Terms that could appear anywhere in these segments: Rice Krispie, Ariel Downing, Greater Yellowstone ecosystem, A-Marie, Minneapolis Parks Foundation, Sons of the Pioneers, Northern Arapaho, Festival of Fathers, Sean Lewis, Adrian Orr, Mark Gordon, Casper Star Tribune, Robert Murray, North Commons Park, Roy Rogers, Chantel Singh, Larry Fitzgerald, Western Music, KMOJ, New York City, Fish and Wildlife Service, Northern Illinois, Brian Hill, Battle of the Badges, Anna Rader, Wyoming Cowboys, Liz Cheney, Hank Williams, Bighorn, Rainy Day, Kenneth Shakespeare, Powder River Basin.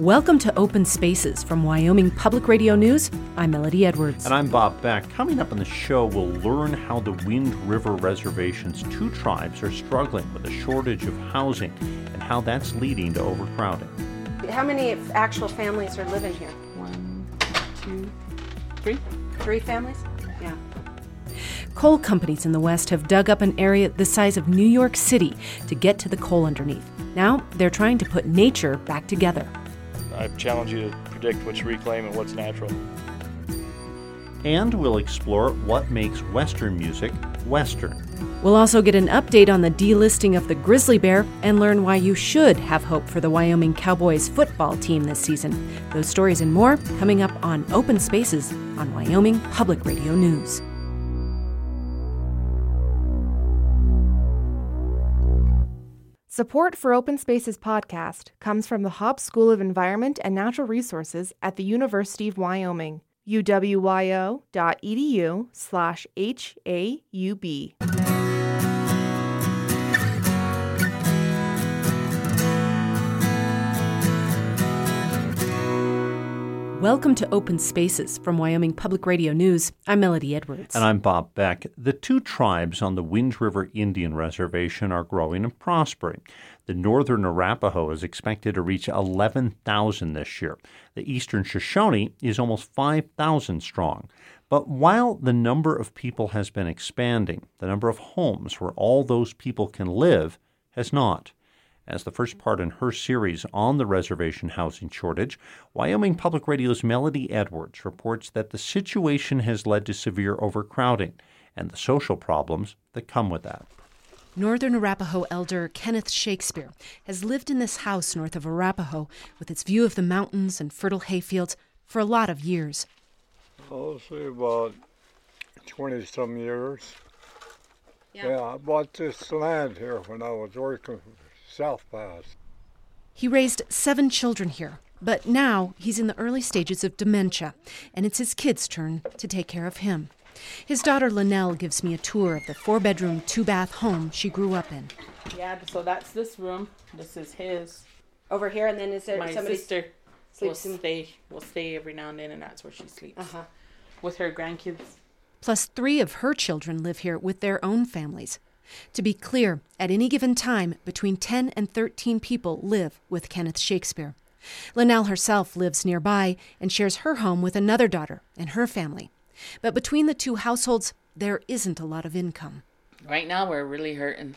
Welcome to Open Spaces from Wyoming Public Radio News. I'm Melody Edwards. And I'm Bob Beck. Coming up on the show, we'll learn how the Wind River Reservation's two tribes are struggling with a shortage of housing and how that's leading to overcrowding. How many actual families are living here? One, two, three. Three families? Yeah. Coal companies in the West have dug up an area the size of New York City to get to the coal underneath. Now they're trying to put nature back together. I challenge you to predict what's reclaimed and what's natural. And we'll explore what makes Western music Western. We'll also get an update on the delisting of the grizzly bear and learn why you should have hope for the Wyoming Cowboys football team this season. Those stories and more coming up on Open Spaces on Wyoming Public Radio News. Support for Open Spaces podcast comes from the Hobbs School of Environment and Natural Resources at the University of Wyoming. uwyo.edu/HAUB. Welcome to Open Spaces from Wyoming Public Radio News. I'm Melody Edwards. And I'm Bob Beck. The two tribes on the Wind River Indian Reservation are growing and prospering. The Northern Arapaho is expected to reach 11,000 this year. The Eastern Shoshone is almost 5,000 strong. But while the number of people has been expanding, the number of homes where all those people can live has not. As the first part in her series on the reservation housing shortage, Wyoming Public Radio's Melody Edwards reports that the situation has led to severe overcrowding and the social problems that come with that. Northern Arapaho elder Kenneth Shakespeare has lived in this house north of Arapaho with its view of the mountains and fertile hayfields for a lot of years. I'll say about 20-some years. Yeah, I bought this land here when I was working South Pass. He raised 7 children here, but now he's in the early stages of dementia, and it's his kids' turn to take care of him. His daughter Linnell gives me a tour of the 4-bedroom, 2-bath home she grew up in. Yeah, so that's this room. This is his. Over here, and then is there somebody? My sister will stay every now and then, and that's where she sleeps with her grandkids. Plus 3 of her children live here with their own families. To be clear, at any given time, between 10 and 13 people live with Kenneth Shakespeare. Linnell herself lives nearby and shares her home with another daughter and her family. But between the two households, there isn't a lot of income. Right now, we're really hurting.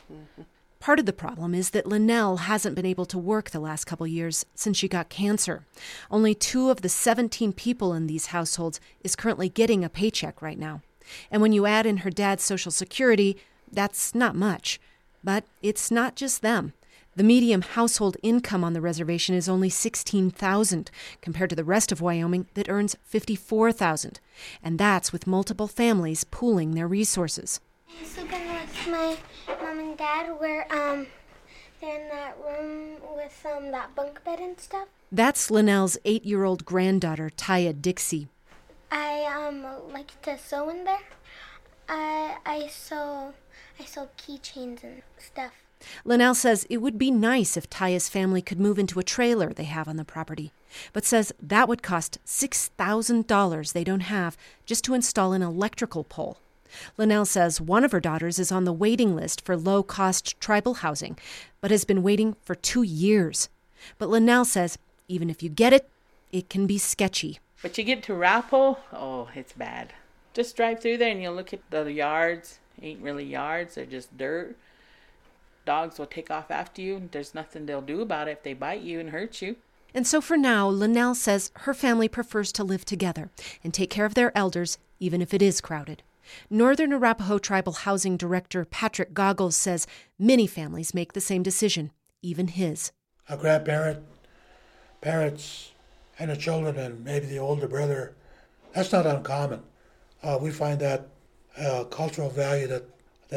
Part of the problem is that Linnell hasn't been able to work the last couple years since she got cancer. Only 2 of the 17 people in these households is currently getting a paycheck right now. And when you add in her dad's Social Security, that's not much. But it's not just them. The median household income on the reservation is only $16,000 compared to the rest of Wyoming that earns $54,000. And that's with multiple families pooling their resources. I'm sleeping with my mom and dad. They're in that room with that bunk bed and stuff. That's Linnell's 8-year-old granddaughter, Taya Dixie. I like to sew in there. I sew keychains and stuff. Linnell says it would be nice if Taya's family could move into a trailer they have on the property, but says that would cost $6,000 they don't have just to install an electrical pole. Linnell says one of her daughters is on the waiting list for low-cost tribal housing, but has been waiting for 2 years. But Linnell says even if you get it, it can be sketchy. But you get to Arapaho, oh, it's bad. Just drive through there and you'll look at the yards. Ain't really yards, they're just dirt. Dogs will take off after you. There's nothing they'll do about it if they bite you and hurt you. And so for now, Linnell says her family prefers to live together and take care of their elders, even if it is crowded. Northern Arapaho Tribal Housing Director Patrick Goggles says many families make the same decision, even his. A grandparent, parents, and the children, and maybe the older brother. That's not uncommon. We find that cultural value that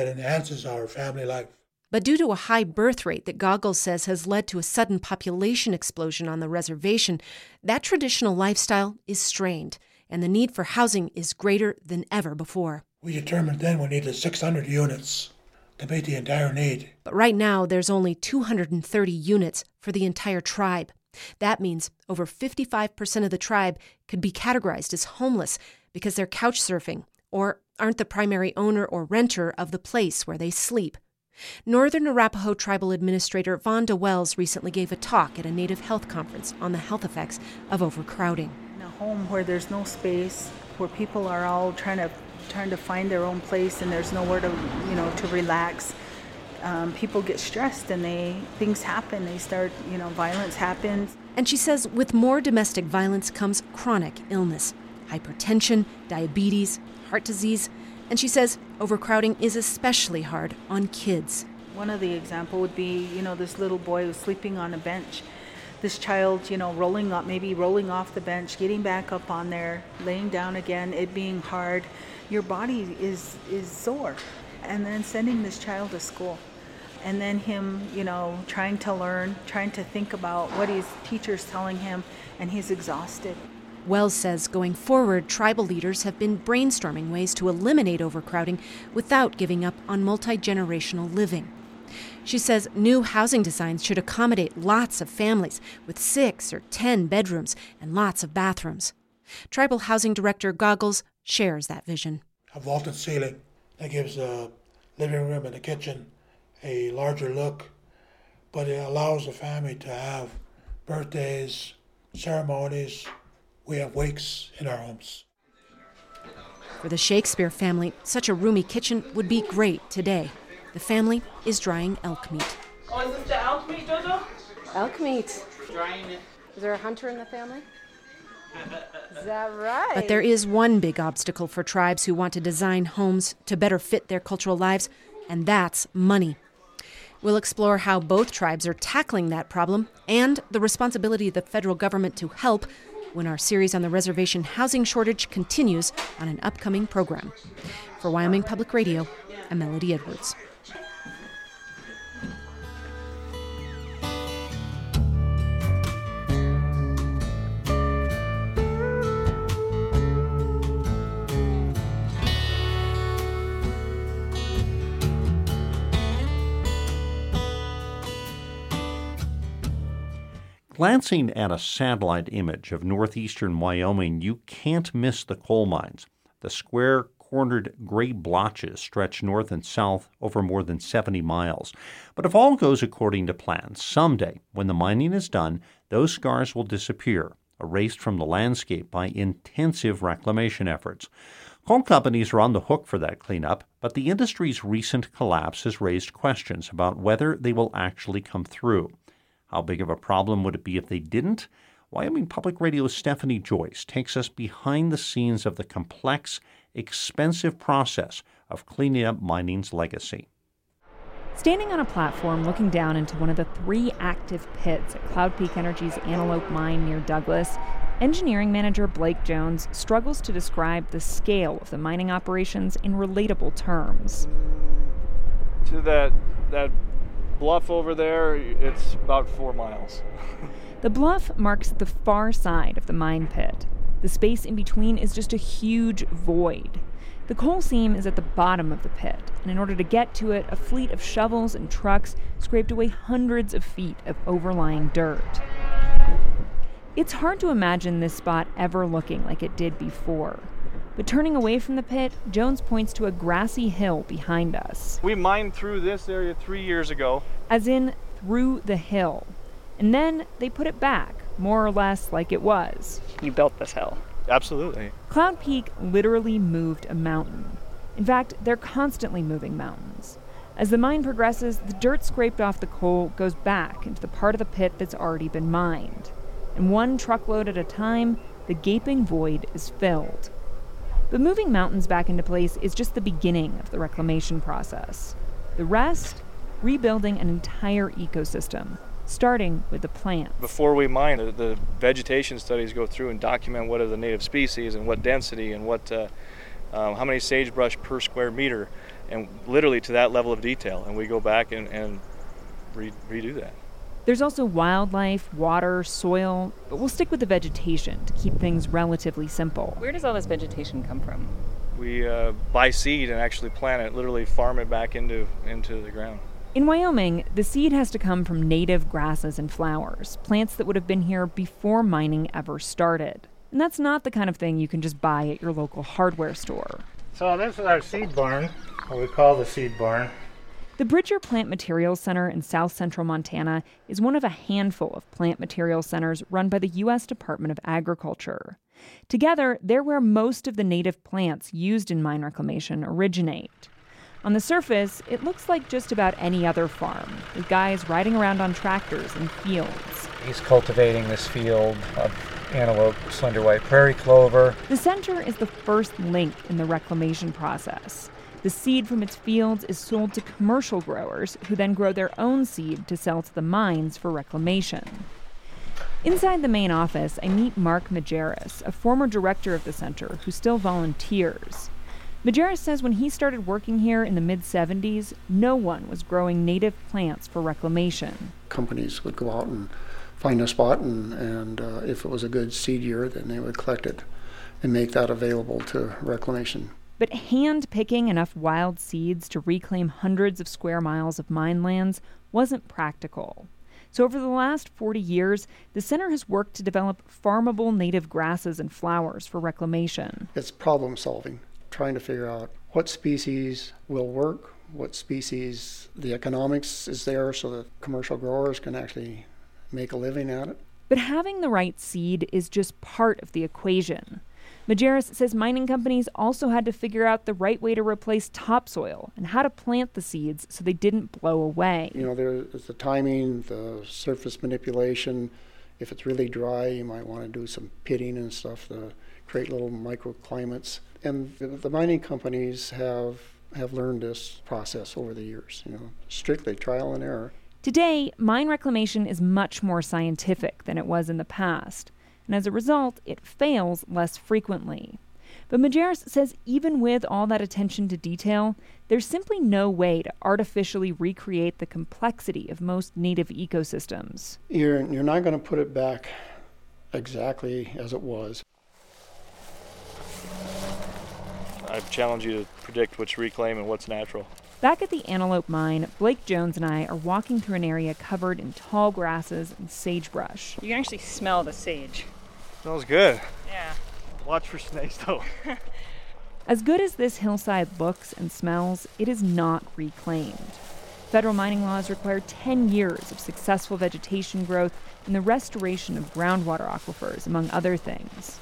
enhances our family life. But due to a high birth rate that Goggles says has led to a sudden population explosion on the reservation, that traditional lifestyle is strained, and the need for housing is greater than ever before. We determined then we needed 600 units to meet the entire need. But right now, there's only 230 units for the entire tribe. That means over 55% of the tribe could be categorized as homeless because they're couch surfing or aren't the primary owner or renter of the place where they sleep. Northern Arapaho Tribal Administrator Vonda Wells recently gave a talk at a Native Health Conference on the health effects of overcrowding. In a home where there's no space, where people are all trying to find their own place and there's nowhere to, to relax, people get stressed and things happen. They start, violence happens. And she says with more domestic violence comes chronic illness, hypertension, diabetes, heart disease. And she says overcrowding is especially hard on kids. One of the examples would be, this little boy was sleeping on a bench. This child, rolling off the bench, getting back up on there, laying down again, it being hard. Your body is sore. And then sending this child to school. And then him, trying to learn, trying to think about what his teacher's telling him, and he's exhausted. Wells says going forward, tribal leaders have been brainstorming ways to eliminate overcrowding without giving up on multi-generational living. She says new housing designs should accommodate lots of families with 6 or 10 bedrooms and lots of bathrooms. Tribal Housing Director Goggles shares that vision. A vaulted ceiling that gives the living room and the kitchen a larger look, but it allows the family to have birthdays, ceremonies. We have wakes in our homes. For the Shakespeare family, such a roomy kitchen would be great today. The family is drying elk meat. Oh, is this the elk meat, Jojo? Elk meat. Drying it. Is there a hunter in the family? Is that right? But there is one big obstacle for tribes who want to design homes to better fit their cultural lives, and that's money. We'll explore how both tribes are tackling that problem and the responsibility of the federal government to help when our series on the reservation housing shortage continues on an upcoming program. For Wyoming Public Radio, I'm Melody Edwards. Glancing at a satellite image of northeastern Wyoming, you can't miss the coal mines. The square-cornered gray blotches stretch north and south over more than 70 miles. But if all goes according to plan, someday, when the mining is done, those scars will disappear, erased from the landscape by intensive reclamation efforts. Coal companies are on the hook for that cleanup, but the industry's recent collapse has raised questions about whether they will actually come through. How big of a problem would it be if they didn't? Wyoming Public Radio's Stephanie Joyce takes us behind the scenes of the complex, expensive process of cleaning up mining's legacy. Standing on a platform looking down into one of the 3 active pits at Cloud Peak Energy's Antelope Mine near Douglas, engineering manager Blake Jones struggles to describe the scale of the mining operations in relatable terms. To that bluff over there, it's about 4 miles. The bluff marks the far side of the mine pit. The space in between is just a huge void. The coal seam is at the bottom of the pit, and in order to get to it, a fleet of shovels and trucks scraped away hundreds of feet of overlying dirt. It's hard to imagine this spot ever looking like it did before. But turning away from the pit, Jones points to a grassy hill behind us. We mined through this area 3 years ago. As in, through the hill. And then they put it back, more or less like it was. You built this hill. Absolutely. Cloud Peak literally moved a mountain. In fact, they're constantly moving mountains. As the mine progresses, the dirt scraped off the coal goes back into the part of the pit that's already been mined. And one truckload at a time, the gaping void is filled. But moving mountains back into place is just the beginning of the reclamation process. The rest, rebuilding an entire ecosystem, starting with the plants. Before we mine, the vegetation studies go through and document what are the native species and what density and what how many sagebrush per square meter, and literally to that level of detail. And we go back and redo that. There's also wildlife, water, soil, but we'll stick with the vegetation to keep things relatively simple. Where does all this vegetation come from? We buy seed and actually plant it, literally farm it back into the ground. In Wyoming, the seed has to come from native grasses and flowers, plants that would have been here before mining ever started. And that's not the kind of thing you can just buy at your local hardware store. So this is our seed barn, what we call the seed barn. The Bridger Plant Materials Center in South Central Montana is one of a handful of plant materials centers run by the U.S. Department of Agriculture. Together, they're where most of the native plants used in mine reclamation originate. On the surface, it looks like just about any other farm, with guys riding around on tractors in fields. He's cultivating this field of antelope, slender white prairie clover. The center is the first link in the reclamation process. The seed from its fields is sold to commercial growers who then grow their own seed to sell to the mines for reclamation. Inside the main office, I meet Mark Majerus, a former director of the center who still volunteers. Majerus says when he started working here in the mid-'70s, no one was growing native plants for reclamation. Companies would go out and find a spot, and if it was a good seed year, then they would collect it and make that available to reclamation. But hand-picking enough wild seeds to reclaim hundreds of square miles of mine lands wasn't practical. So over the last 40 years, the center has worked to develop farmable native grasses and flowers for reclamation. It's problem solving, trying to figure out what species will work, what species the economics is there so that commercial growers can actually make a living at it. But having the right seed is just part of the equation. Majerus says mining companies also had to figure out the right way to replace topsoil and how to plant the seeds so they didn't blow away. You know, there's the timing, the surface manipulation. If it's really dry, you might want to do some pitting and stuff to create little microclimates. And the mining companies have learned this process over the years, you know, strictly trial and error. Today, mine reclamation is much more scientific than it was in the past. And as a result, it fails less frequently. But Majerus says even with all that attention to detail, there's simply no way to artificially recreate the complexity of most native ecosystems. You're not going to put it back exactly as it was. I challenge you to predict what's reclaimed and what's natural. Back at the Antelope Mine, Blake Jones and I are walking through an area covered in tall grasses and sagebrush. You can actually smell the sage. Smells good. Yeah. Watch for snakes, though. As good as this hillside looks and smells, it is not reclaimed. Federal mining laws require 10 years of successful vegetation growth and the restoration of groundwater aquifers, among other things.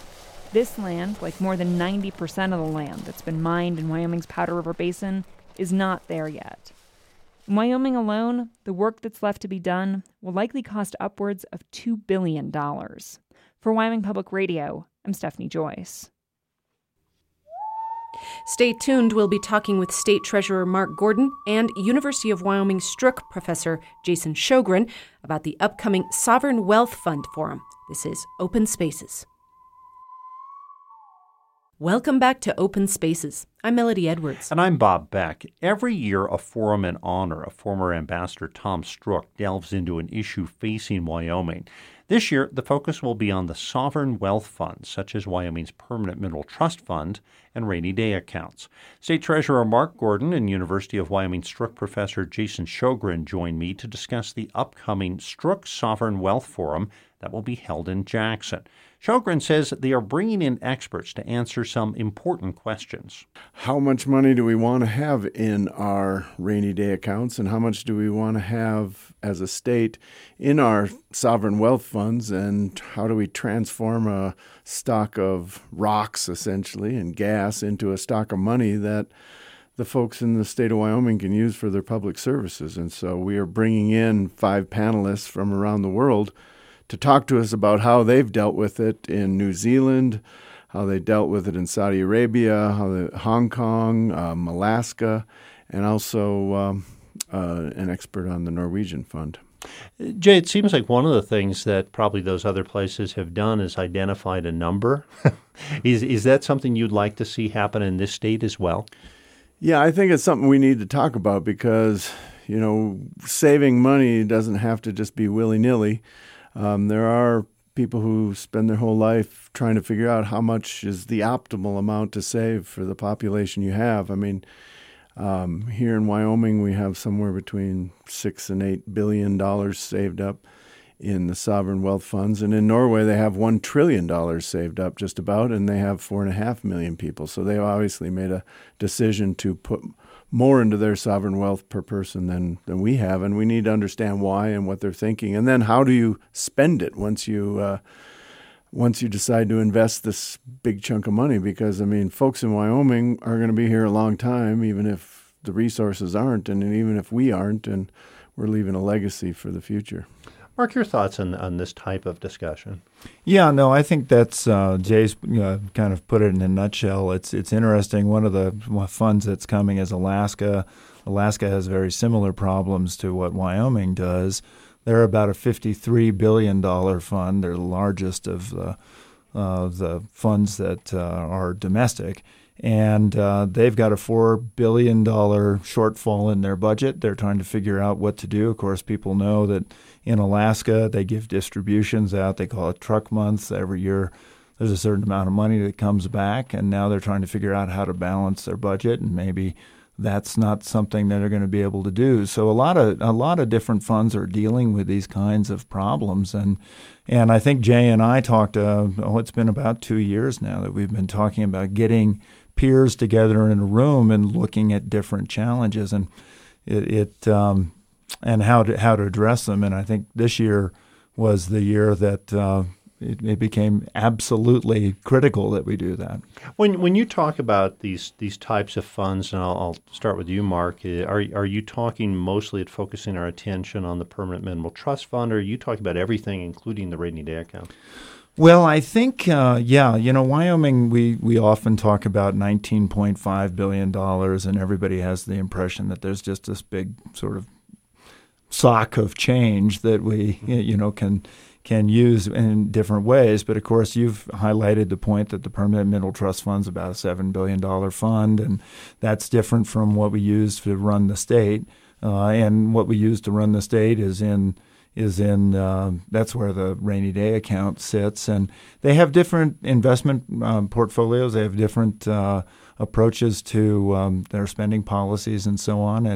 This land, like more than 90% of the land that's been mined in Wyoming's Powder River Basin, is not there yet. In Wyoming alone, the work that's left to be done will likely cost upwards of $2 billion. For Wyoming Public Radio, I'm Stephanie Joyce. Stay tuned. We'll be talking with State Treasurer Mark Gordon and University of Wyoming Strook Professor Jason Shogren about the upcoming Sovereign Wealth Fund Forum. This is Open Spaces. Welcome back to Open Spaces. I'm Melody Edwards. And I'm Bob Beck. Every year, a forum in honor of former Ambassador Tom Strook delves into an issue facing Wyoming. This year, the focus will be on the sovereign wealth funds, such as Wyoming's Permanent Mineral Trust Fund and Rainy Day accounts. State Treasurer Mark Gordon and University of Wyoming Strook Professor Jason Shogren joined me to discuss the upcoming Strook Sovereign Wealth Forum that will be held in Jackson. Shogren says they are bringing in experts to answer some important questions. How much money do we want to have in our rainy day accounts, and how much do we want to have as a state in our sovereign wealth funds, and how do we transform a stock of rocks, essentially, and gas into a stock of money that the folks in the state of Wyoming can use for their public services? And so we are bringing in 5 panelists from around the world to talk to us about how they've dealt with it in New Zealand, how they dealt with it in Saudi Arabia, Hong Kong, Alaska, and also an expert on the Norwegian fund. Jay, it seems like one of the things that probably those other places have done is identified a number. Is that something you'd like to see happen in this state as well? Yeah, I think it's something we need to talk about because, you know, saving money doesn't have to just be willy-nilly. There are people who spend their whole life trying to figure out how much is the optimal amount to save for the population you have. I mean, Here in Wyoming, we have somewhere between $6 and $8 billion saved up in the sovereign wealth funds. And in Norway, they have $1 trillion saved up just about, and they have 4.5 million people. So they obviously made a decision to put more into their sovereign wealth per person than we have. And we need to understand why and what they're thinking. And then how do you spend it once you decide to invest this big chunk of money? Because, I mean, folks in Wyoming are going to be here a long time, even if the resources aren't, and even if we aren't, and we're leaving a legacy for the future. Mark, your thoughts on this type of discussion? Yeah, no, I think that's Jay's kind of put it in a nutshell. It's interesting. One of the funds that's coming is Alaska. Alaska has very similar problems to what Wyoming does. They're about a $53 billion fund. They're the largest of the funds that are domestic. And they've got a $4 billion shortfall in their budget. They're trying to figure out what to do. Of course, people know that in Alaska, they give distributions out. They call it truck month. Every year, there's a certain amount of money that comes back. And now they're trying to figure out how to balance their budget. And maybe that's not something that they're going to be able to do. So a lot of different funds are dealing with these kinds of problems. And I think Jay and I talked, it's been about 2 years now that we've been talking about getting peers together in a room and looking at different challenges and it how to address them. And I think this year was the year that it became absolutely critical that we do that. When you talk about these types of funds, and I'll start with you, Mark. Are you talking mostly at focusing our attention on the Permanent Mineral Trust Fund, or are you talking about everything, including the Rainy Day account? Well, I think, Wyoming, we often talk about $19.5 billion, and everybody has the impression that there's just this big sort of sock of change that we, can use in different ways. But, of course, you've highlighted the point that the Permanent Mineral Trust Fund is about a $7 billion fund, and that's different from what we use to run the state. And what we use to run the state is in that's where the Rainy Day account sits. And they have different investment portfolios. They have different approaches to their spending policies and so on.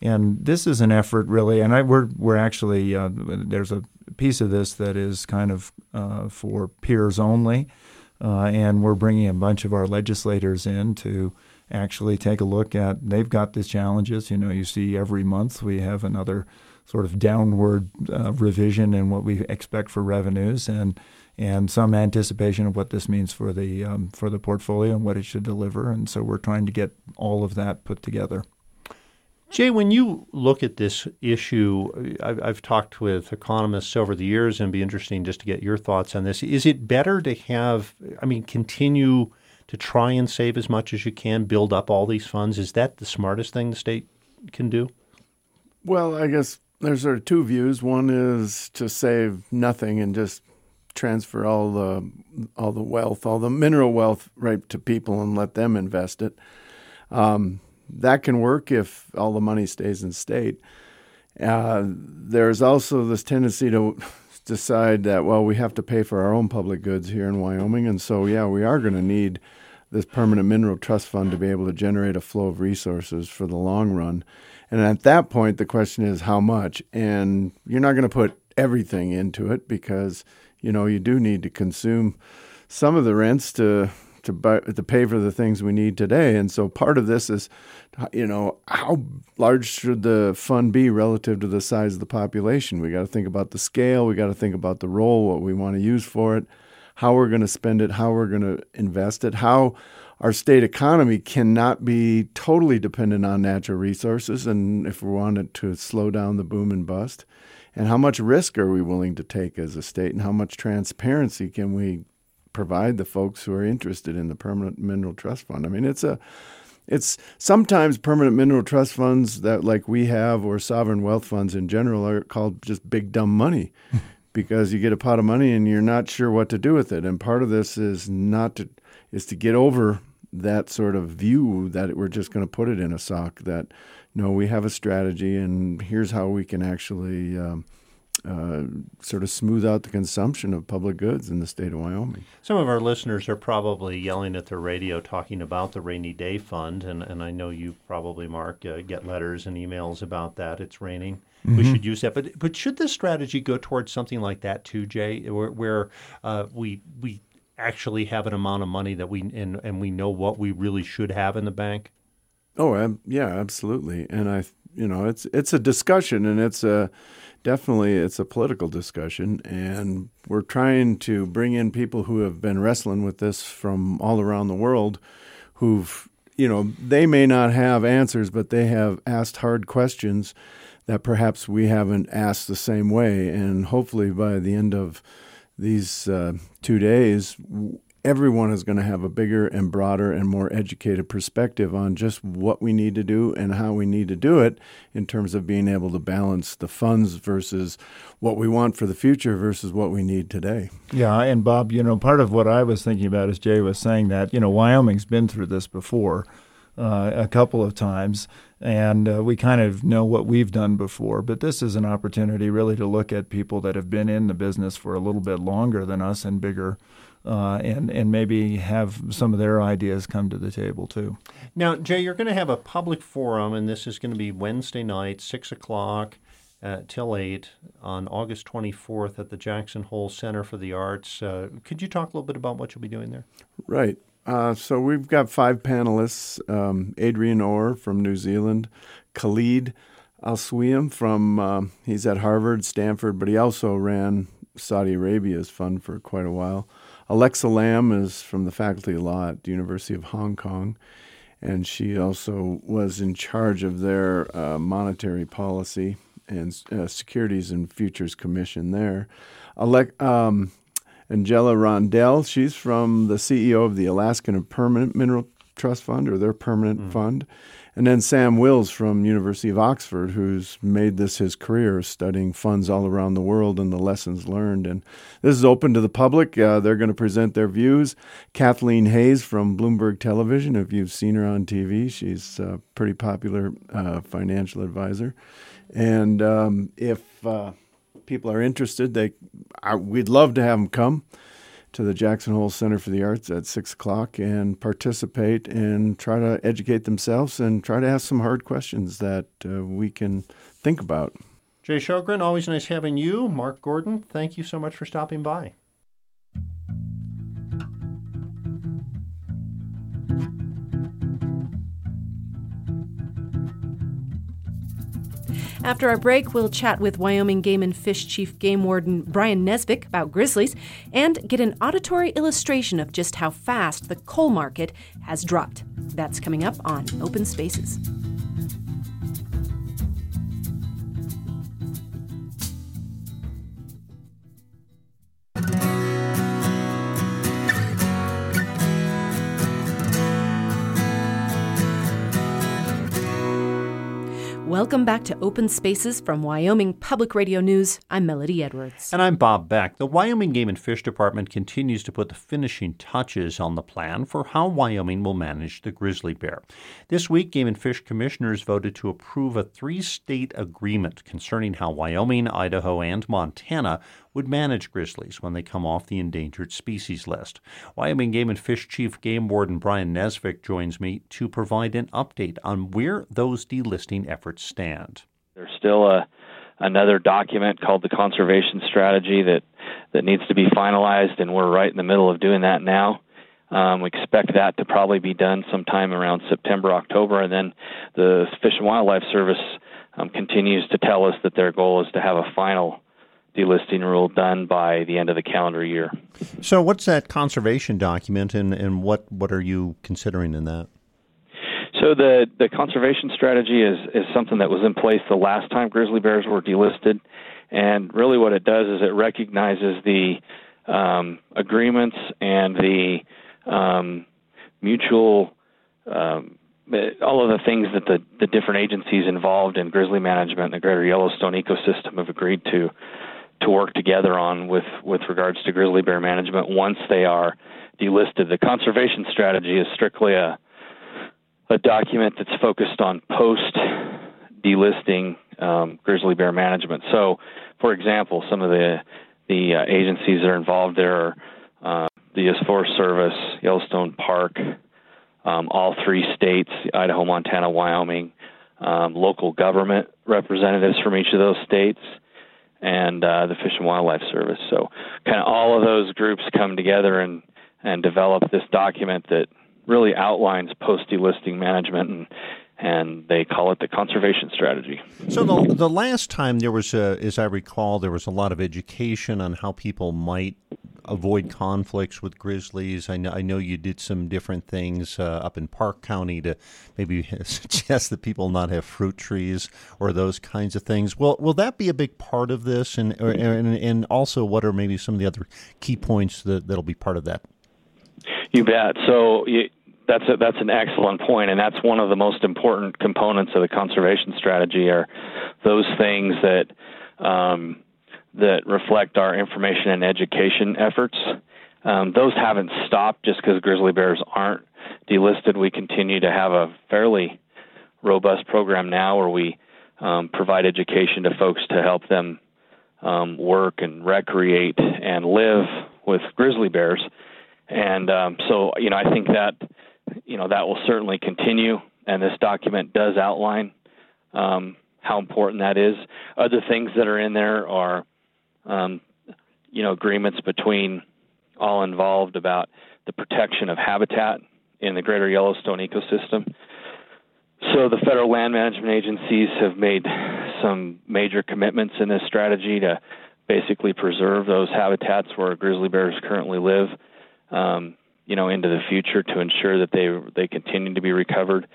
And this is an effort really. And we're actually there's a piece of this that is kind of for peers only. And we're bringing a bunch of our legislators in to actually take a look at. They've got these challenges. You see every month we have another sort of downward revision in what we expect for revenues and some anticipation of what this means for the portfolio and what it should deliver. And so we're trying to get all of that put together. Jay, when you look at this issue, I've talked with economists over the years, and it'd be interesting just to get your thoughts on this. Is it better to continue to try and save as much as you can, build up all these funds? Is that the smartest thing the state can do? Well, I guess there's sort of two views. One is to save nothing and just transfer all the wealth, all the mineral wealth, right to people and let them invest it. That can work if all the money stays in state. There's also this tendency to decide that, well, we have to pay for our own public goods here in Wyoming, and so, yeah, we are going to need this Permanent Mineral Trust Fund to be able to generate a flow of resources for the long run. And at that point, the question is how much? And you're not going to put everything into it because, you do need to consume some of the rents to pay for the things we need today. And so part of this is, how large should the fund be relative to the size of the population? We got to think about the scale. We got to think about the role, what we want to use for it, how we're going to spend it, how we're going to invest it, how our state economy cannot be totally dependent on natural resources, and if we wanted to slow down the boom and bust, and how much risk are we willing to take as a state, and how much transparency can we provide the folks who are interested in the Permanent Mineral Trust Fund? I mean, it's sometimes permanent mineral trust funds that like we have or sovereign wealth funds in general are called just big dumb money. Because you get a pot of money and you're not sure what to do with it. And part of this is to get over that sort of view that we're just going to put it in a sock, that, no, we have a strategy and here's how we can actually sort of smooth out the consumption of public goods in the state of Wyoming. Some of our listeners are probably yelling at their radio talking about the Rainy Day Fund, and I know you probably, Mark, get letters and emails about that. It's raining. Mm-hmm. We should use that. But should this strategy go towards something like that too, Jay, where we actually have an amount of money that we know what we really should have in the bank? Oh, yeah, absolutely. And it's a discussion, and it's a political discussion, and we're trying to bring in people who have been wrestling with this from all around the world, who've, they may not have answers, but they have asked hard questions that perhaps we haven't asked the same way. And hopefully by the end of these 2 days, everyone is going to have a bigger and broader and more educated perspective on just what we need to do and how we need to do it in terms of being able to balance the funds versus what we want for the future versus what we need today. Yeah, and Bob, part of what I was thinking about as Jay was saying that, Wyoming's been through this before a couple of times, and we kind of know what we've done before. But this is an opportunity really to look at people that have been in the business for a little bit longer than us and bigger and maybe have some of their ideas come to the table too. Now, Jay, you're going to have a public forum, and this is going to be Wednesday night, 6 o'clock till 8 on August 24th at the Jackson Hole Center for the Arts. Could you talk a little bit about what you'll be doing there? Right. So we've got 5 panelists, Adrian Orr from New Zealand, Khalid Al-Suyam from, he's at Harvard, Stanford, but he also ran Saudi Arabia's fund for quite a while. Alexa Lam is from the faculty law at the University of Hong Kong, and she also was in charge of their monetary policy and Securities and Futures Commission there. Angela Rondell, she's from the CEO of the Alaskan Permanent Mineral Trust Fund, or their permanent fund. And then Sam Wills from University of Oxford, who's made this his career, studying funds all around the world and the lessons learned. And this is open to the public. They're going to present their views. Kathleen Hayes from Bloomberg Television, if you've seen her on TV, she's a pretty popular financial advisor. And if people are interested, we'd love to have them come to the Jackson Hole Center for the Arts at 6 o'clock and participate and try to educate themselves and try to ask some hard questions that we can think about. Jay Shogren, always nice having you. Mark Gordon, thank you so much for stopping by. After our break, we'll chat with Wyoming Game and Fish Chief Game Warden Brian Nesvik about grizzlies and get an auditory illustration of just how fast the coal market has dropped. That's coming up on Open Spaces. Welcome back to Open Spaces from Wyoming Public Radio News. I'm Melody Edwards. And I'm Bob Beck. The Wyoming Game and Fish Department continues to put the finishing touches on the plan for how Wyoming will manage the grizzly bear. This week, Game and Fish commissioners voted to approve a 3-state agreement concerning how Wyoming, Idaho, and Montana would manage grizzlies when they come off the endangered species list. Wyoming Game and Fish Chief Game Warden Brian Nesvik joins me to provide an update on where those delisting efforts stand. There's still another document called the Conservation Strategy that needs to be finalized, and we're right in the middle of doing that now. We expect that to probably be done sometime around September, October, and then the Fish and Wildlife Service continues to tell us that their goal is to have a final delisting rule done by the end of the calendar year. So what's that conservation document, and what are you considering in that? So the conservation strategy is something that was in place the last time grizzly bears were delisted, and really what it does is it recognizes the agreements and the mutual all of the things that the different agencies involved in grizzly management in the Greater Yellowstone ecosystem have agreed to work together on with regards to grizzly bear management once they are delisted. The conservation strategy is strictly a document that's focused on post-delisting grizzly bear management. So For example, some of the agencies that are involved there are the U.S. Forest Service, Yellowstone Park, all three states, Idaho, Montana, Wyoming, local government representatives from each of those states, and the Fish and Wildlife Service. So kind of all of those groups come together and develop this document that really outlines post-delisting management, and they call it the conservation strategy. So the last time there was, as I recall, there was a lot of education on how people might avoid conflicts with grizzlies. I know you did some different things up in Park County to maybe suggest that people not have fruit trees or those kinds of things. Well, will that be a big part of this? And also, what are maybe some of the other key points that'll be part of that? You bet. So that's an excellent point, and that's one of the most important components of the conservation strategy are those things that that reflect our information and education efforts. Those haven't stopped just because grizzly bears aren't delisted. We continue to have a fairly robust program now where we provide education to folks to help them work and recreate and live with grizzly bears. And so, I think that, that will certainly continue. And this document does outline how important that is. Other things that are in there are, agreements between all involved about the protection of habitat in the Greater Yellowstone ecosystem. So the federal land management agencies have made some major commitments in this strategy to basically preserve those habitats where grizzly bears currently live, into the future to ensure that they continue to be recovered.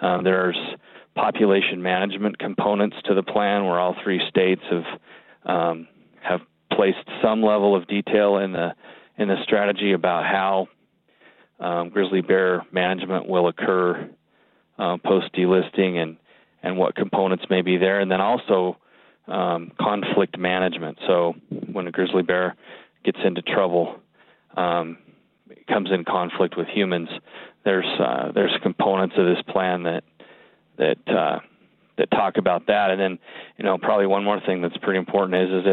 There's population management components to the plan where all three states have placed some level of detail in the strategy about how grizzly bear management will occur post delisting and what components may be there, and then also conflict management. So when a grizzly bear gets into trouble, it comes in conflict with humans. There's components of this plan that talk about that, and then probably one more thing that's pretty important is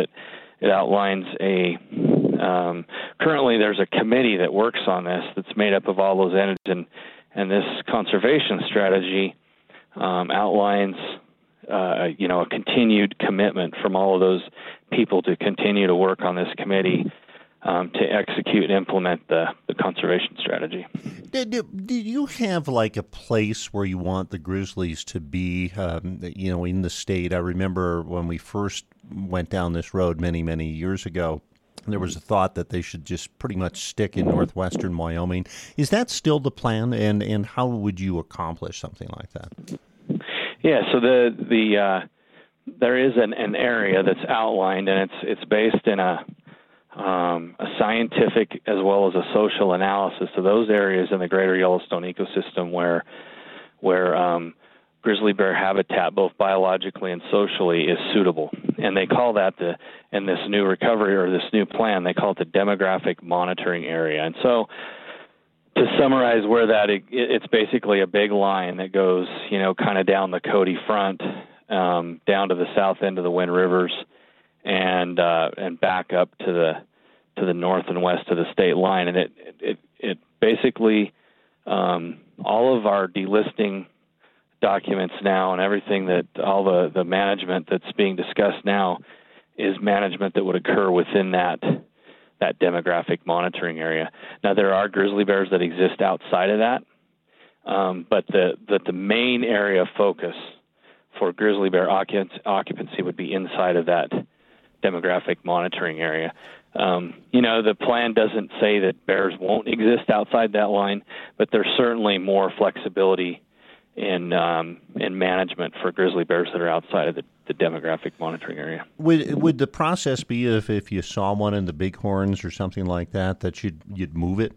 it outlines a currently there's a committee that works on this that's made up of all those entities, and this conservation strategy outlines a continued commitment from all of those people to continue to work on this committee to execute and implement the conservation strategy. Do you have like a place where you want the grizzlies to be, in the state? I remember when we first went down this road many, many years ago, there was a thought that they should just pretty much stick in northwestern Wyoming. Is that still the plan, and how would you accomplish something like that? Yeah, so there is an area that's outlined, and it's based in a scientific as well as a social analysis of those areas in the Greater Yellowstone ecosystem where grizzly bear habitat, both biologically and socially, is suitable. And they call that this new plan, they call it the demographic monitoring area. And so to summarize where that, it's basically a big line that goes, kind of down the Cody front, down to the south end of the Wind Rivers, and back up to the north and west of the state line, and it basically all of our delisting documents now and everything that all the management that's being discussed now is management that would occur within that demographic monitoring area. Now there are grizzly bears that exist outside of that, but the main area of focus for grizzly bear occupancy would be inside of that demographic monitoring area. The plan doesn't say that bears won't exist outside that line, but there's certainly more flexibility in management for grizzly bears that are outside of the demographic monitoring area. Would the process be if you saw one in the Bighorns or something like that, that you'd move it?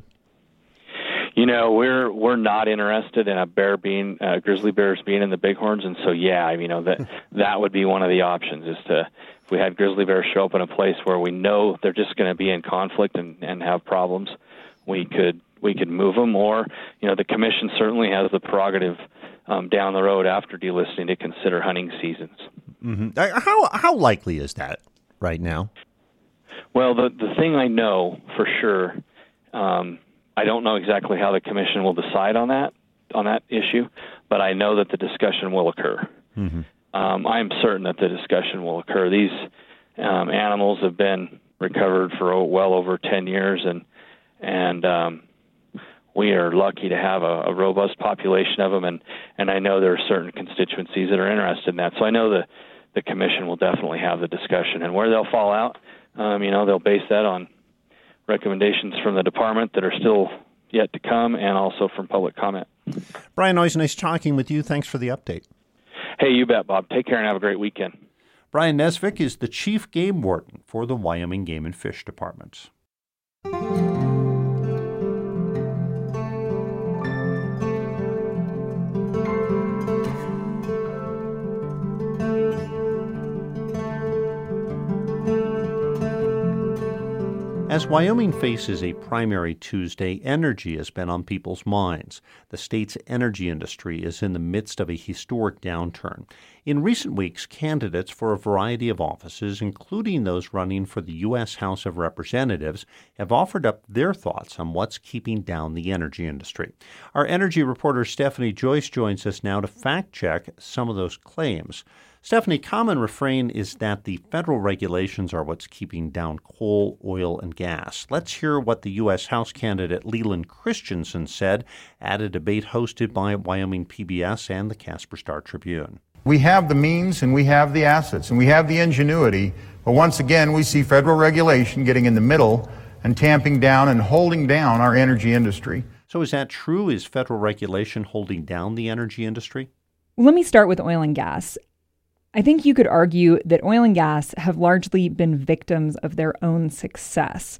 We're not interested in grizzly bears being in the Bighorns, and so that would be one of the options is to, if we had grizzly bears show up in a place where we know they're just going to be in conflict and have problems, we could move them, or the commission certainly has the prerogative down the road after delisting to consider hunting seasons. Mm-hmm. How likely is that? right now? Well, the thing I know for sure, I don't know exactly how the commission will decide on that issue, but I know that the discussion will occur. Mm-hmm. I am certain that the discussion will occur. These animals have been recovered for well over 10 years, and we are lucky to have a robust population of them, and I know there are certain constituencies that are interested in that. So I know the commission will definitely have the discussion, and where they'll fall out, they'll base that on recommendations from the department that are still yet to come, and also from public comment. Brian, always nice talking with you. Thanks for the update. Hey, you bet, Bob. Take care and have a great weekend. Brian Nesvik is the Chief Game Warden for the Wyoming Game and Fish Department. As Wyoming faces a primary Tuesday, energy has been on people's minds. The state's energy industry is in the midst of a historic downturn. In recent weeks, candidates for a variety of offices, including those running for the U.S. House of Representatives, have offered up their thoughts on what's keeping down the energy industry. Our energy reporter Stephanie Joyce joins us now to fact-check some of those claims. Stephanie, common refrain is that the federal regulations are what's keeping down coal, oil, and gas. Let's hear what the U.S. House candidate Leland Christensen said at a debate hosted by Wyoming PBS and the Casper Star Tribune. We have the means and we have the assets and we have the ingenuity, but once again we see federal regulation getting in the middle and tamping down and holding down our energy industry. So is that true? Is federal regulation holding down the energy industry? Let me start with oil and gas. I think you could argue that oil and gas have largely been victims of their own success.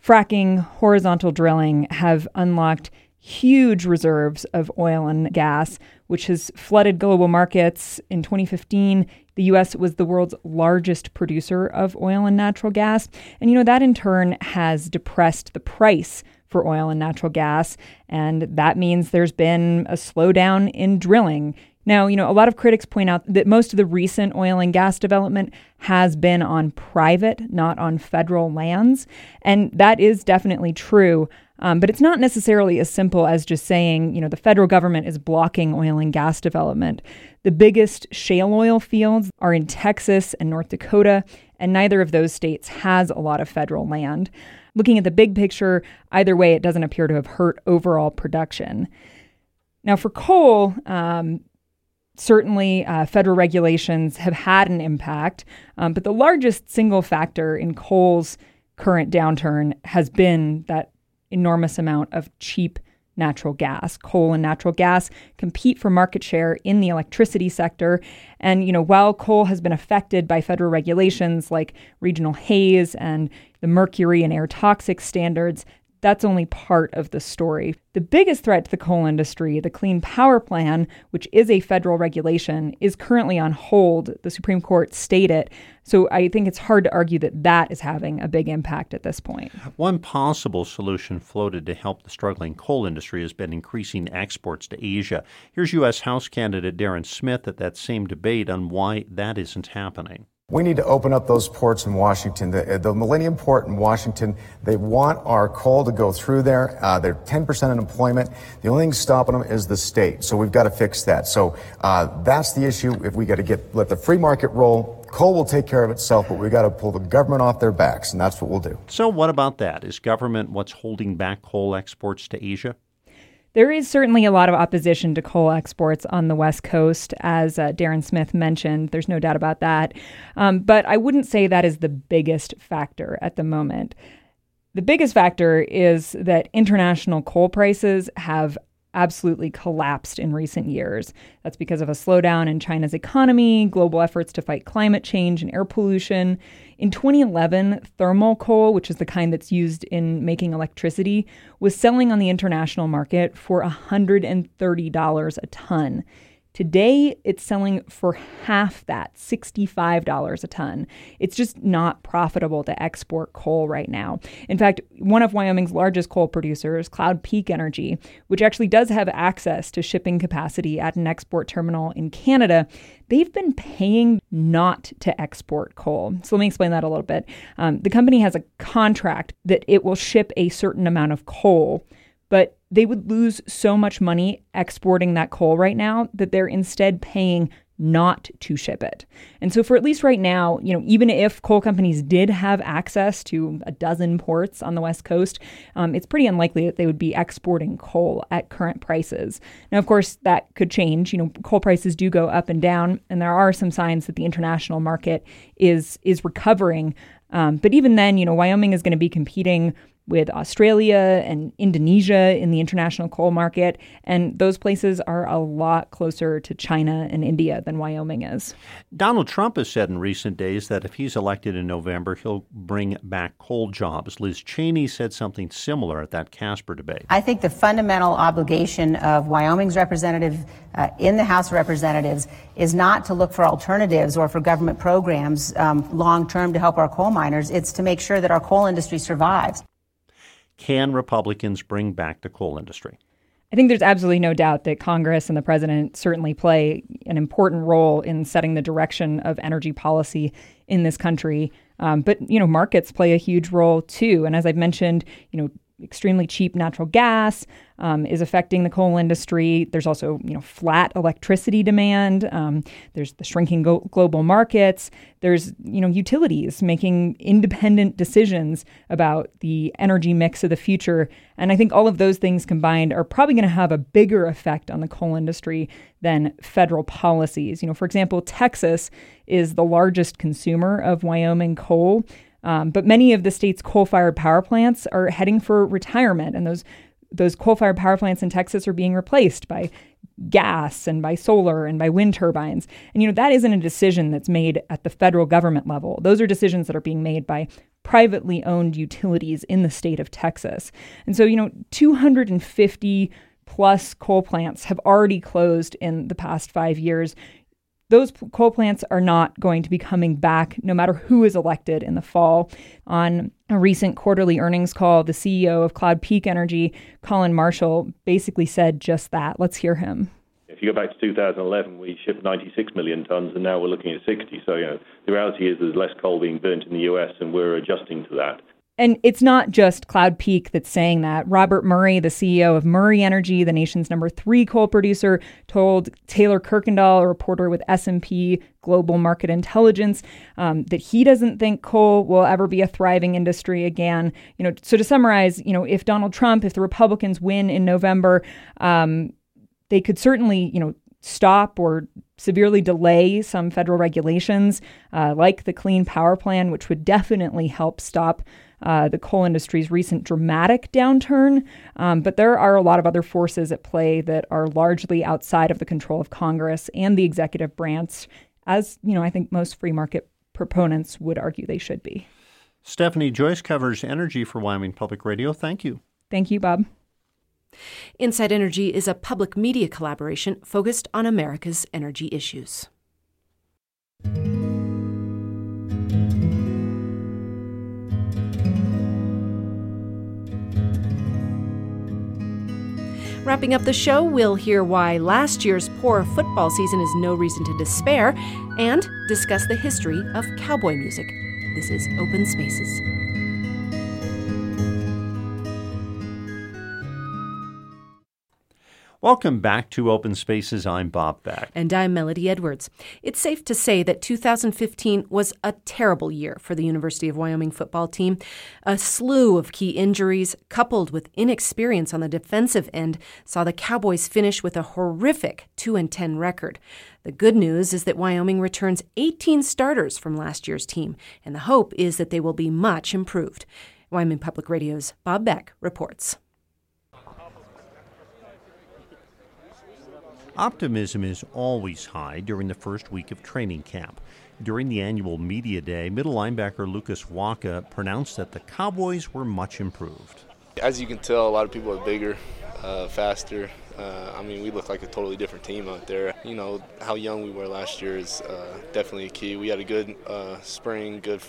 Fracking, horizontal drilling have unlocked huge reserves of oil and gas, which has flooded global markets. In 2015, the U.S. was the world's largest producer of oil and natural gas. And, that in turn has depressed the price for oil and natural gas. And that means there's been a slowdown in drilling. Now, a lot of critics point out that most of the recent oil and gas development has been on private, not on federal lands. And that is definitely true. But it's not necessarily as simple as just saying, the federal government is blocking oil and gas development. The biggest shale oil fields are in Texas and North Dakota, and neither of those states has a lot of federal land. Looking at the big picture, either way, it doesn't appear to have hurt overall production. Now, for coal, certainly, federal regulations have had an impact, but the largest single factor in coal's current downturn has been that enormous amount of cheap natural gas. Coal and natural gas compete for market share in the electricity sector. And, while coal has been affected by federal regulations like regional haze and the mercury and air toxic standards, that's only part of the story. The biggest threat to the coal industry, the Clean Power Plan, which is a federal regulation, is currently on hold. The Supreme Court stayed it. So I think it's hard to argue that that is having a big impact at this point. One possible solution floated to help the struggling coal industry has been increasing exports to Asia. Here's U.S. House candidate Darren Smith at that same debate on why that isn't happening. We need to open up those ports in Washington. The Millennium Port in Washington, they want our coal to go through there. They're 10% unemployment. The only thing stopping them is the state. So we've got to fix that. So that's the issue. If we got to let the free market roll, coal will take care of itself, but we've got to pull the government off their backs, and that's what we'll do. So what about that? Is government what's holding back coal exports to Asia? There is certainly a lot of opposition to coal exports on the West Coast, as Darren Smith mentioned. There's no doubt about that. But I wouldn't say that is the biggest factor at the moment. The biggest factor is that international coal prices have absolutely collapsed in recent years. That's because of a slowdown in China's economy, global efforts to fight climate change and air pollution. In 2011, thermal coal, which is the kind that's used in making electricity, was selling on the international market for $130 a ton. Today, it's selling for half that, $65 a ton. It's just not profitable to export coal right now. In fact, one of Wyoming's largest coal producers, Cloud Peak Energy, which actually does have access to shipping capacity at an export terminal in Canada, they've been paying not to export coal. So let me explain that a little bit. The company has a contract that it will ship a certain amount of coal, but they would lose so much money exporting that coal right now that they're instead paying not to ship it. And so for at least right now, even if coal companies did have access to a dozen ports on the West Coast, it's pretty unlikely that they would be exporting coal at current prices. Now, of course, that could change. Coal prices do go up and down, and there are some signs that the international market is recovering. But even then, Wyoming is going to be competing with Australia and Indonesia in the international coal market. And those places are a lot closer to China and India than Wyoming is. Donald Trump has said in recent days that if he's elected in November, he'll bring back coal jobs. Liz Cheney said something similar at that Casper debate. I think the fundamental obligation of Wyoming's representative in the House of Representatives is not to look for alternatives or for government programs long-term to help our coal miners. It's to make sure that our coal industry survives. Can Republicans bring back the coal industry? I think there's absolutely no doubt that Congress and the president certainly play an important role in setting the direction of energy policy in this country. But markets play a huge role, too. And as I've mentioned, extremely cheap natural gas is affecting the coal industry. There's also, flat electricity demand. There's the shrinking global markets. There's, utilities making independent decisions about the energy mix of the future. And I think all of those things combined are probably going to have a bigger effect on the coal industry than federal policies. For example, Texas is the largest consumer of Wyoming coal. But many of the state's coal-fired power plants are heading for retirement, and those coal-fired power plants in Texas are being replaced by gas and by solar and by wind turbines. And, that isn't a decision that's made at the federal government level. Those are decisions that are being made by privately owned utilities in the state of Texas. And so, 250-plus coal plants have already closed in the past 5 years. Those coal plants are not going to be coming back, no matter who is elected in the fall. On a recent quarterly earnings call, the CEO of Cloud Peak Energy, Colin Marshall, basically said just that. Let's hear him. If you go back to 2011, we shipped 96 million tons, and now we're looking at 60. So, the reality is there's less coal being burnt in the U.S., and we're adjusting to that. And it's not just Cloud Peak that's saying that. Robert Murray, the CEO of Murray Energy, the nation's number 3 coal producer, told Taylor Kirkendall, a reporter with S&P Global Market Intelligence, that he doesn't think coal will ever be a thriving industry again. So to summarize, if Donald Trump, if the Republicans win in November, they could certainly, stop or severely delay some federal regulations like the Clean Power Plan, which would definitely help stop the coal industry's recent dramatic downturn. But there are a lot of other forces at play that are largely outside of the control of Congress and the executive branch, as, I think most free market proponents would argue they should be. Stephanie Joyce covers energy for Wyoming Public Radio. Thank you. Thank you, Bob. Inside Energy is a public media collaboration focused on America's energy issues. Wrapping up the show, we'll hear why last year's poor football season is no reason to despair and discuss the history of cowboy music. This is Open Spaces. Welcome back to Open Spaces. I'm Bob Beck. And I'm Melody Edwards. It's safe to say that 2015 was a terrible year for the University of Wyoming football team. A slew of key injuries, coupled with inexperience on the defensive end, saw the Cowboys finish with a horrific 2-10 record. The good news is that Wyoming returns 18 starters from last year's team, and the hope is that they will be much improved. Wyoming Public Radio's Bob Beck reports. Optimism is always high during the first week of training camp. During the annual media day, middle linebacker Lucas Waka pronounced that the Cowboys were much improved. As you can tell, a lot of people are bigger, faster, We look like a totally different team out there. You know, how young we were last year is definitely a key. We had a good spring, good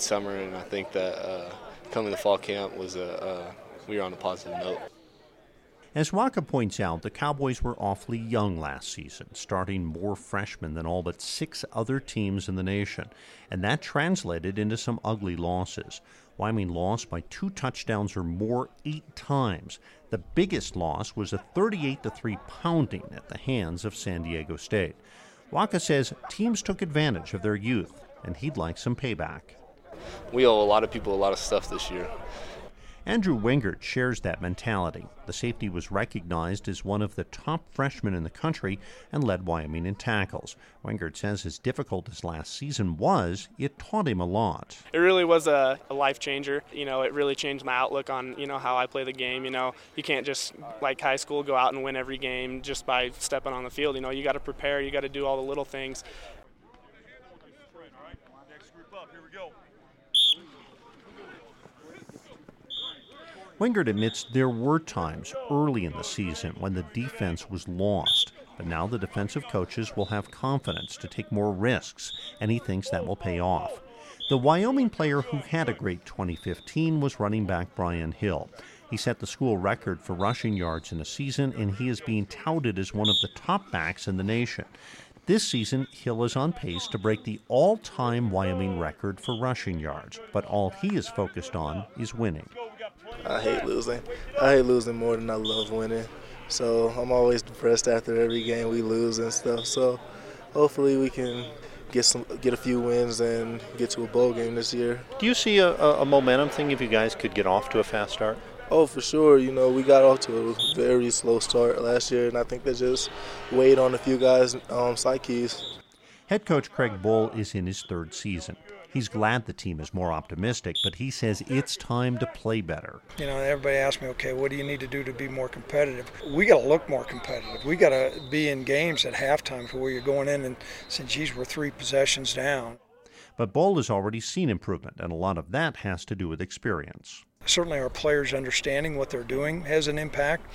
summer, and I think that coming to fall camp was we were on a positive note. As Waka points out, the Cowboys were awfully young last season, starting more freshmen than all but 6 other teams in the nation, and that translated into some ugly losses. Wyoming lost by 2 touchdowns or more 8 times. The biggest loss was a 38-3 pounding at the hands of San Diego State. Waka says teams took advantage of their youth, and he'd like some payback. We owe a lot of people a lot of stuff this year. Andrew Wingert shares that mentality. The safety was recognized as one of the top freshmen in the country and led Wyoming in tackles. Wingert says as difficult as last season was, it taught him a lot. It really was a life changer. You know, it really changed my outlook on, you know, how I play the game. You know, you can't just, like high school, go out and win every game just by stepping on the field. You know, you got to prepare, you got to do all the little things. Wingert admits there were times early in the season when the defense was lost, but now the defensive coaches will have confidence to take more risks, and he thinks that will pay off. The Wyoming player who had a great 2015 was running back Brian Hill. He set the school record for rushing yards in a season, and he is being touted as one of the top backs in the nation. This season, Hill is on pace to break the all-time Wyoming record for rushing yards, but all he is focused on is winning. I hate losing. I hate losing more than I love winning. So I'm always depressed after every game we lose and stuff. So hopefully we can get a few wins and get to a bowl game this year. Do you see a momentum thing if you guys could get off to a fast start? Oh, for sure. You know, we got off to a very slow start last year, and I think that just weighed on a few guys' psyches. Head coach Craig Bull is in his 3rd season. He's glad the team is more optimistic, but he says it's time to play better. You know, everybody asks me, okay, what do you need to do to be more competitive? We got to look more competitive. We got to be in games at halftime where you're going in and saying, geez, we're 3 possessions down. But Bowl has already seen improvement, and a lot of that has to do with experience. Certainly our players understanding what they're doing has an impact.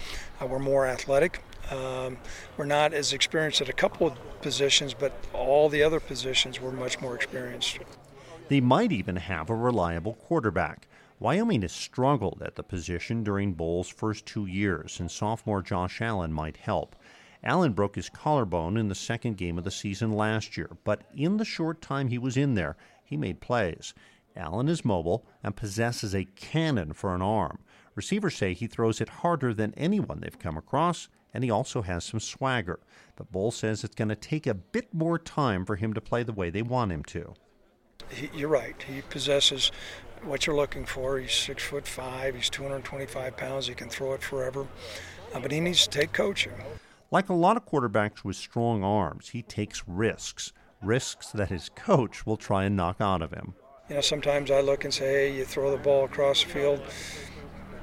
We're more athletic. We're not as experienced at a couple of positions, but all the other positions we're much more experienced. They might even have a reliable quarterback. Wyoming has struggled at the position during Bowles' first 2 years, and sophomore Josh Allen might help. Allen broke his collarbone in the 2nd game of the season last year, but in the short time he was in there, he made plays. Allen is mobile and possesses a cannon for an arm. Receivers say he throws it harder than anyone they've come across, and he also has some swagger. But Bowles says it's going to take a bit more time for him to play the way they want him to. You're right. He possesses what you're looking for. He's 6'5". He's 225 pounds. He can throw it forever. But he needs to take coaching. Like a lot of quarterbacks with strong arms, he takes risks that his coach will try and knock out of him. You know, sometimes I look and say, hey, you throw the ball across the field,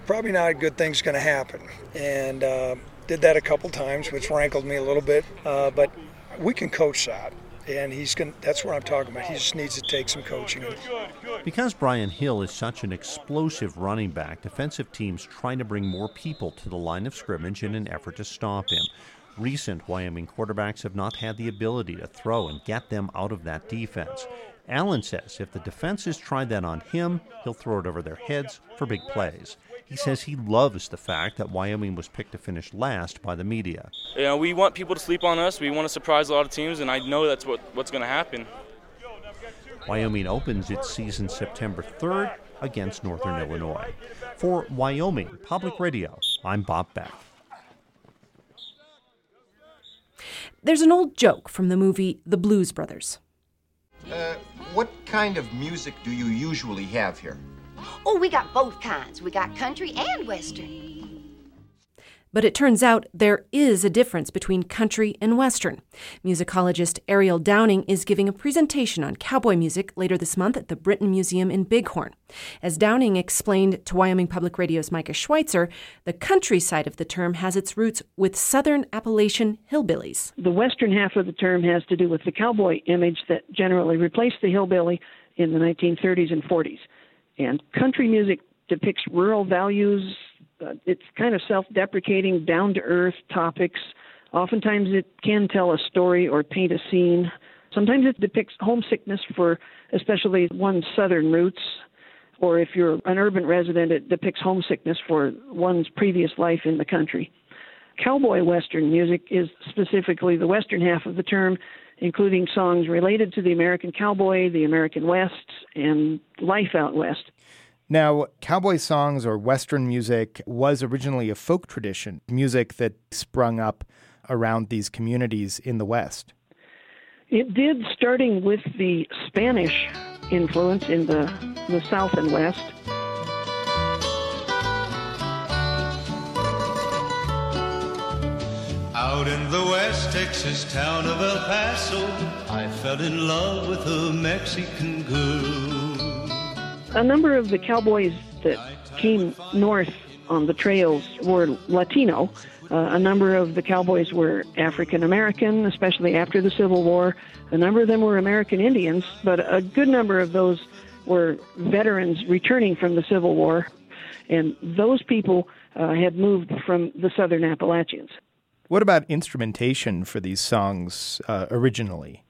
probably not a good thing's going to happen. And did that a couple times, which rankled me a little bit. But we can coach that. And that's what I'm talking about. He just needs to take some coaching. Because Brian Hill is such an explosive running back, defensive teams trying to bring more people to the line of scrimmage in an effort to stop him. Recent Wyoming quarterbacks have not had the ability to throw and get them out of that defense. Allen says if the defense has tried that on him, he'll throw it over their heads for big plays. He says he loves the fact that Wyoming was picked to finish last by the media. You know, we want people to sleep on us. We want to surprise a lot of teams, and I know that's what's going to happen. Wyoming opens its season September 3rd against Northern Illinois. For Wyoming Public Radio, I'm Bob Beck. There's an old joke from the movie The Blues Brothers. What kind of music do you usually have here? Oh, we got both kinds. We got country and western. But it turns out there is a difference between country and western. Musicologist Ariel Downing is giving a presentation on cowboy music later this month at the Brinton Museum in Bighorn. As Downing explained to Wyoming Public Radio's Micah Schweitzer, the country side of the term has its roots with southern Appalachian hillbillies. The western half of the term has to do with the cowboy image that generally replaced the hillbilly in the 1930s and 40s. And country music depicts rural values, it's kind of self-deprecating, down-to-earth topics. Oftentimes it can tell a story or paint a scene. Sometimes it depicts homesickness for especially one's southern roots, or if you're an urban resident, it depicts homesickness for one's previous life in the country. Cowboy Western music is specifically the western half of the term, including songs related to the American cowboy, the American West, and life out west. Now, cowboy songs or Western music was originally a folk tradition, music that sprung up around these communities in the West. It did, starting with the Spanish influence in the South and West. Out in the West Texas town of El Paso, I fell in love with a Mexican girl. A number of the cowboys that came north on the trails were Latino. A number of the cowboys were African American, especially after the Civil War. A number of them were American Indians, but a good number of those were veterans returning from the Civil War. And those people had moved from the Southern Appalachians. What about instrumentation for these songs originally?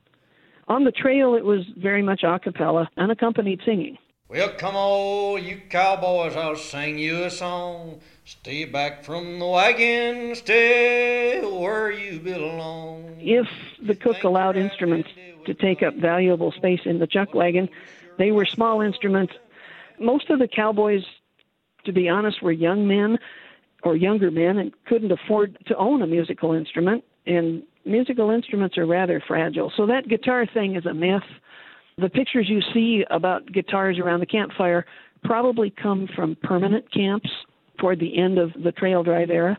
On the trail, it was very much a cappella, unaccompanied singing. Well, come on, you cowboys, I'll sing you a song. Stay back from the wagon, stay where you belong. If the cook allowed instruments to take up valuable space in the chuck wagon, they were small instruments. Most of the cowboys, to be honest, were young men or younger men and couldn't afford to own a musical instrument, and musical instruments are rather fragile. So that guitar thing is a myth. The pictures you see about guitars around the campfire probably come from permanent camps toward the end of the trail drive era.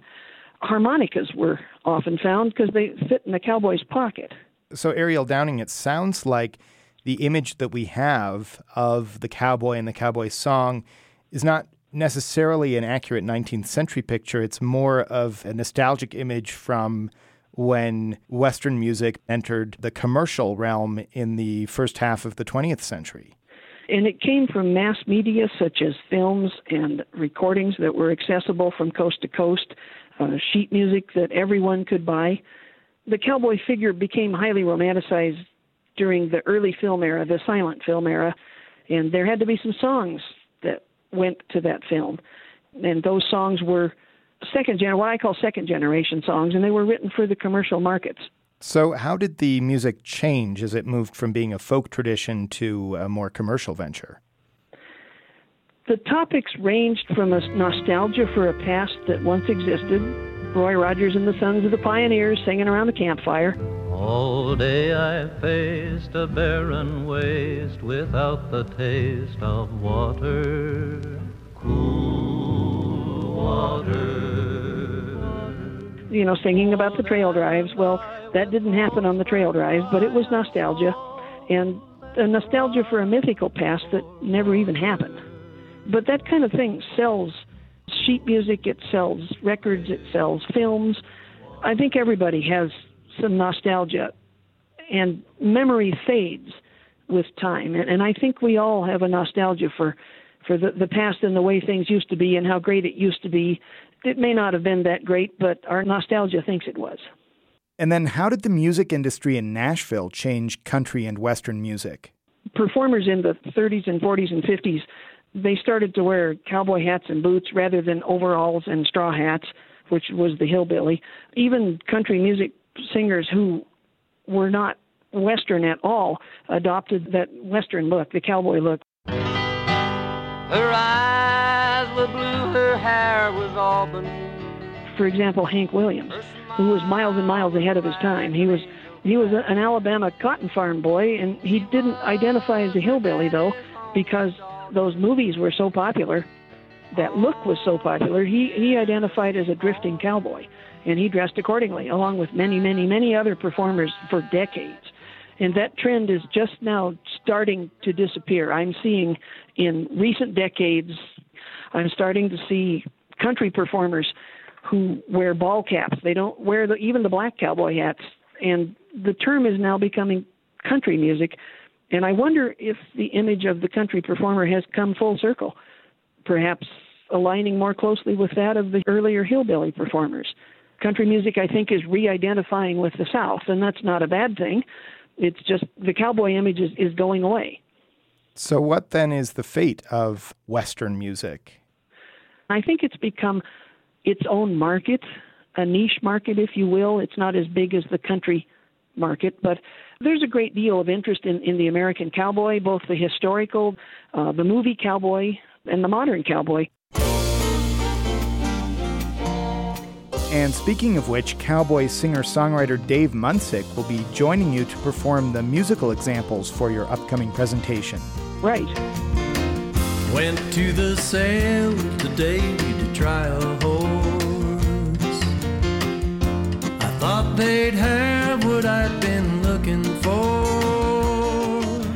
Harmonicas were often found because they fit in the cowboy's pocket. So, Ariel Downing, it sounds like the image that we have of the cowboy and the cowboy song is not necessarily an accurate 19th century picture. It's more of a nostalgic image from when Western music entered the commercial realm in the first half of the 20th century. And it came from mass media such as films and recordings that were accessible from coast to coast, sheet music that everyone could buy. The cowboy figure became highly romanticized during the early film era, the silent film era, and there had to be some songs that went to that film. And those songs were what I call second-generation songs, and they were written for the commercial markets. So how did the music change as it moved from being a folk tradition to a more commercial venture? The topics ranged from a nostalgia for a past that once existed, Roy Rogers and the Sons of the Pioneers singing around the campfire. All day I faced a barren waste without the taste of water, cool water. You know, singing about the trail drives. Well, that didn't happen on the trail drives, but it was nostalgia, and a nostalgia for a mythical past that never even happened. But that kind of thing sells sheet music, it sells records, it sells films. I think everybody has some nostalgia, and memory fades with time. And I think we all have a nostalgia for the past and the way things used to be and how great it used to be. It may not have been that great, but our nostalgia thinks it was. And then how did the music industry in Nashville change country and Western music? Performers in the 30s and 40s and 50s, they started to wear cowboy hats and boots rather than overalls and straw hats, which was the hillbilly. Even country music singers who were not Western at all adopted that Western look, the cowboy look. Her eyes were blue, her hair was auburn. For example, Hank Williams, who was miles and miles ahead of his time. He was an Alabama cotton farm boy, and he didn't identify as a hillbilly, though, because those movies were so popular, that look was so popular, he identified as a drifting cowboy. And he dressed accordingly, along with many, many, many other performers for decades. And that trend is just now starting to disappear. I'm seeing in recent decades, I'm starting to see country performers who wear ball caps. They don't wear even the black cowboy hats. And the term is now becoming country music. And I wonder if the image of the country performer has come full circle. Perhaps aligning more closely with that of the earlier hillbilly performers. Country music, I think, is re-identifying with the South, and that's not a bad thing. It's just the cowboy image is going away. So what then is the fate of Western music? I think it's become its own market, a niche market, if you will. It's not as big as the country market, but there's a great deal of interest in the American cowboy, both the historical, the movie cowboy, and the modern cowboy. And speaking of which, cowboy singer-songwriter Dave Munsick will be joining you to perform the musical examples for your upcoming presentation. Right. Went to the sale today to try a horse. I thought they'd have what I'd been looking for.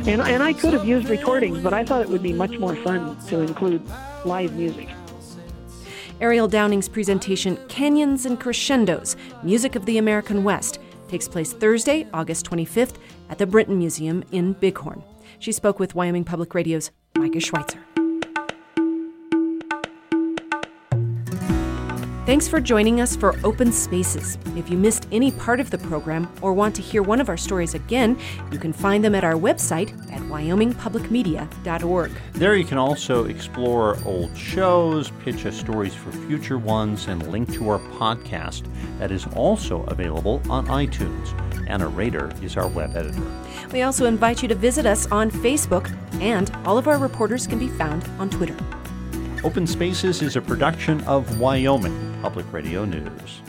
And I could have used recordings, but I thought it would be much more fun to include live music. Ariel Downing's presentation, Canyons and Crescendos, Music of the American West, takes place Thursday, August 25th at the Brinton Museum in Bighorn. She spoke with Wyoming Public Radio's Micah Schweitzer. Thanks for joining us for Open Spaces. If you missed any part of the program or want to hear one of our stories again, you can find them at our website at wyomingpublicmedia.org. There you can also explore old shows, pitch us stories for future ones, and link to our podcast that is also available on iTunes. Anna Rader is our web editor. We also invite you to visit us on Facebook, and all of our reporters can be found on Twitter. Open Spaces is a production of Wyoming Public Radio News.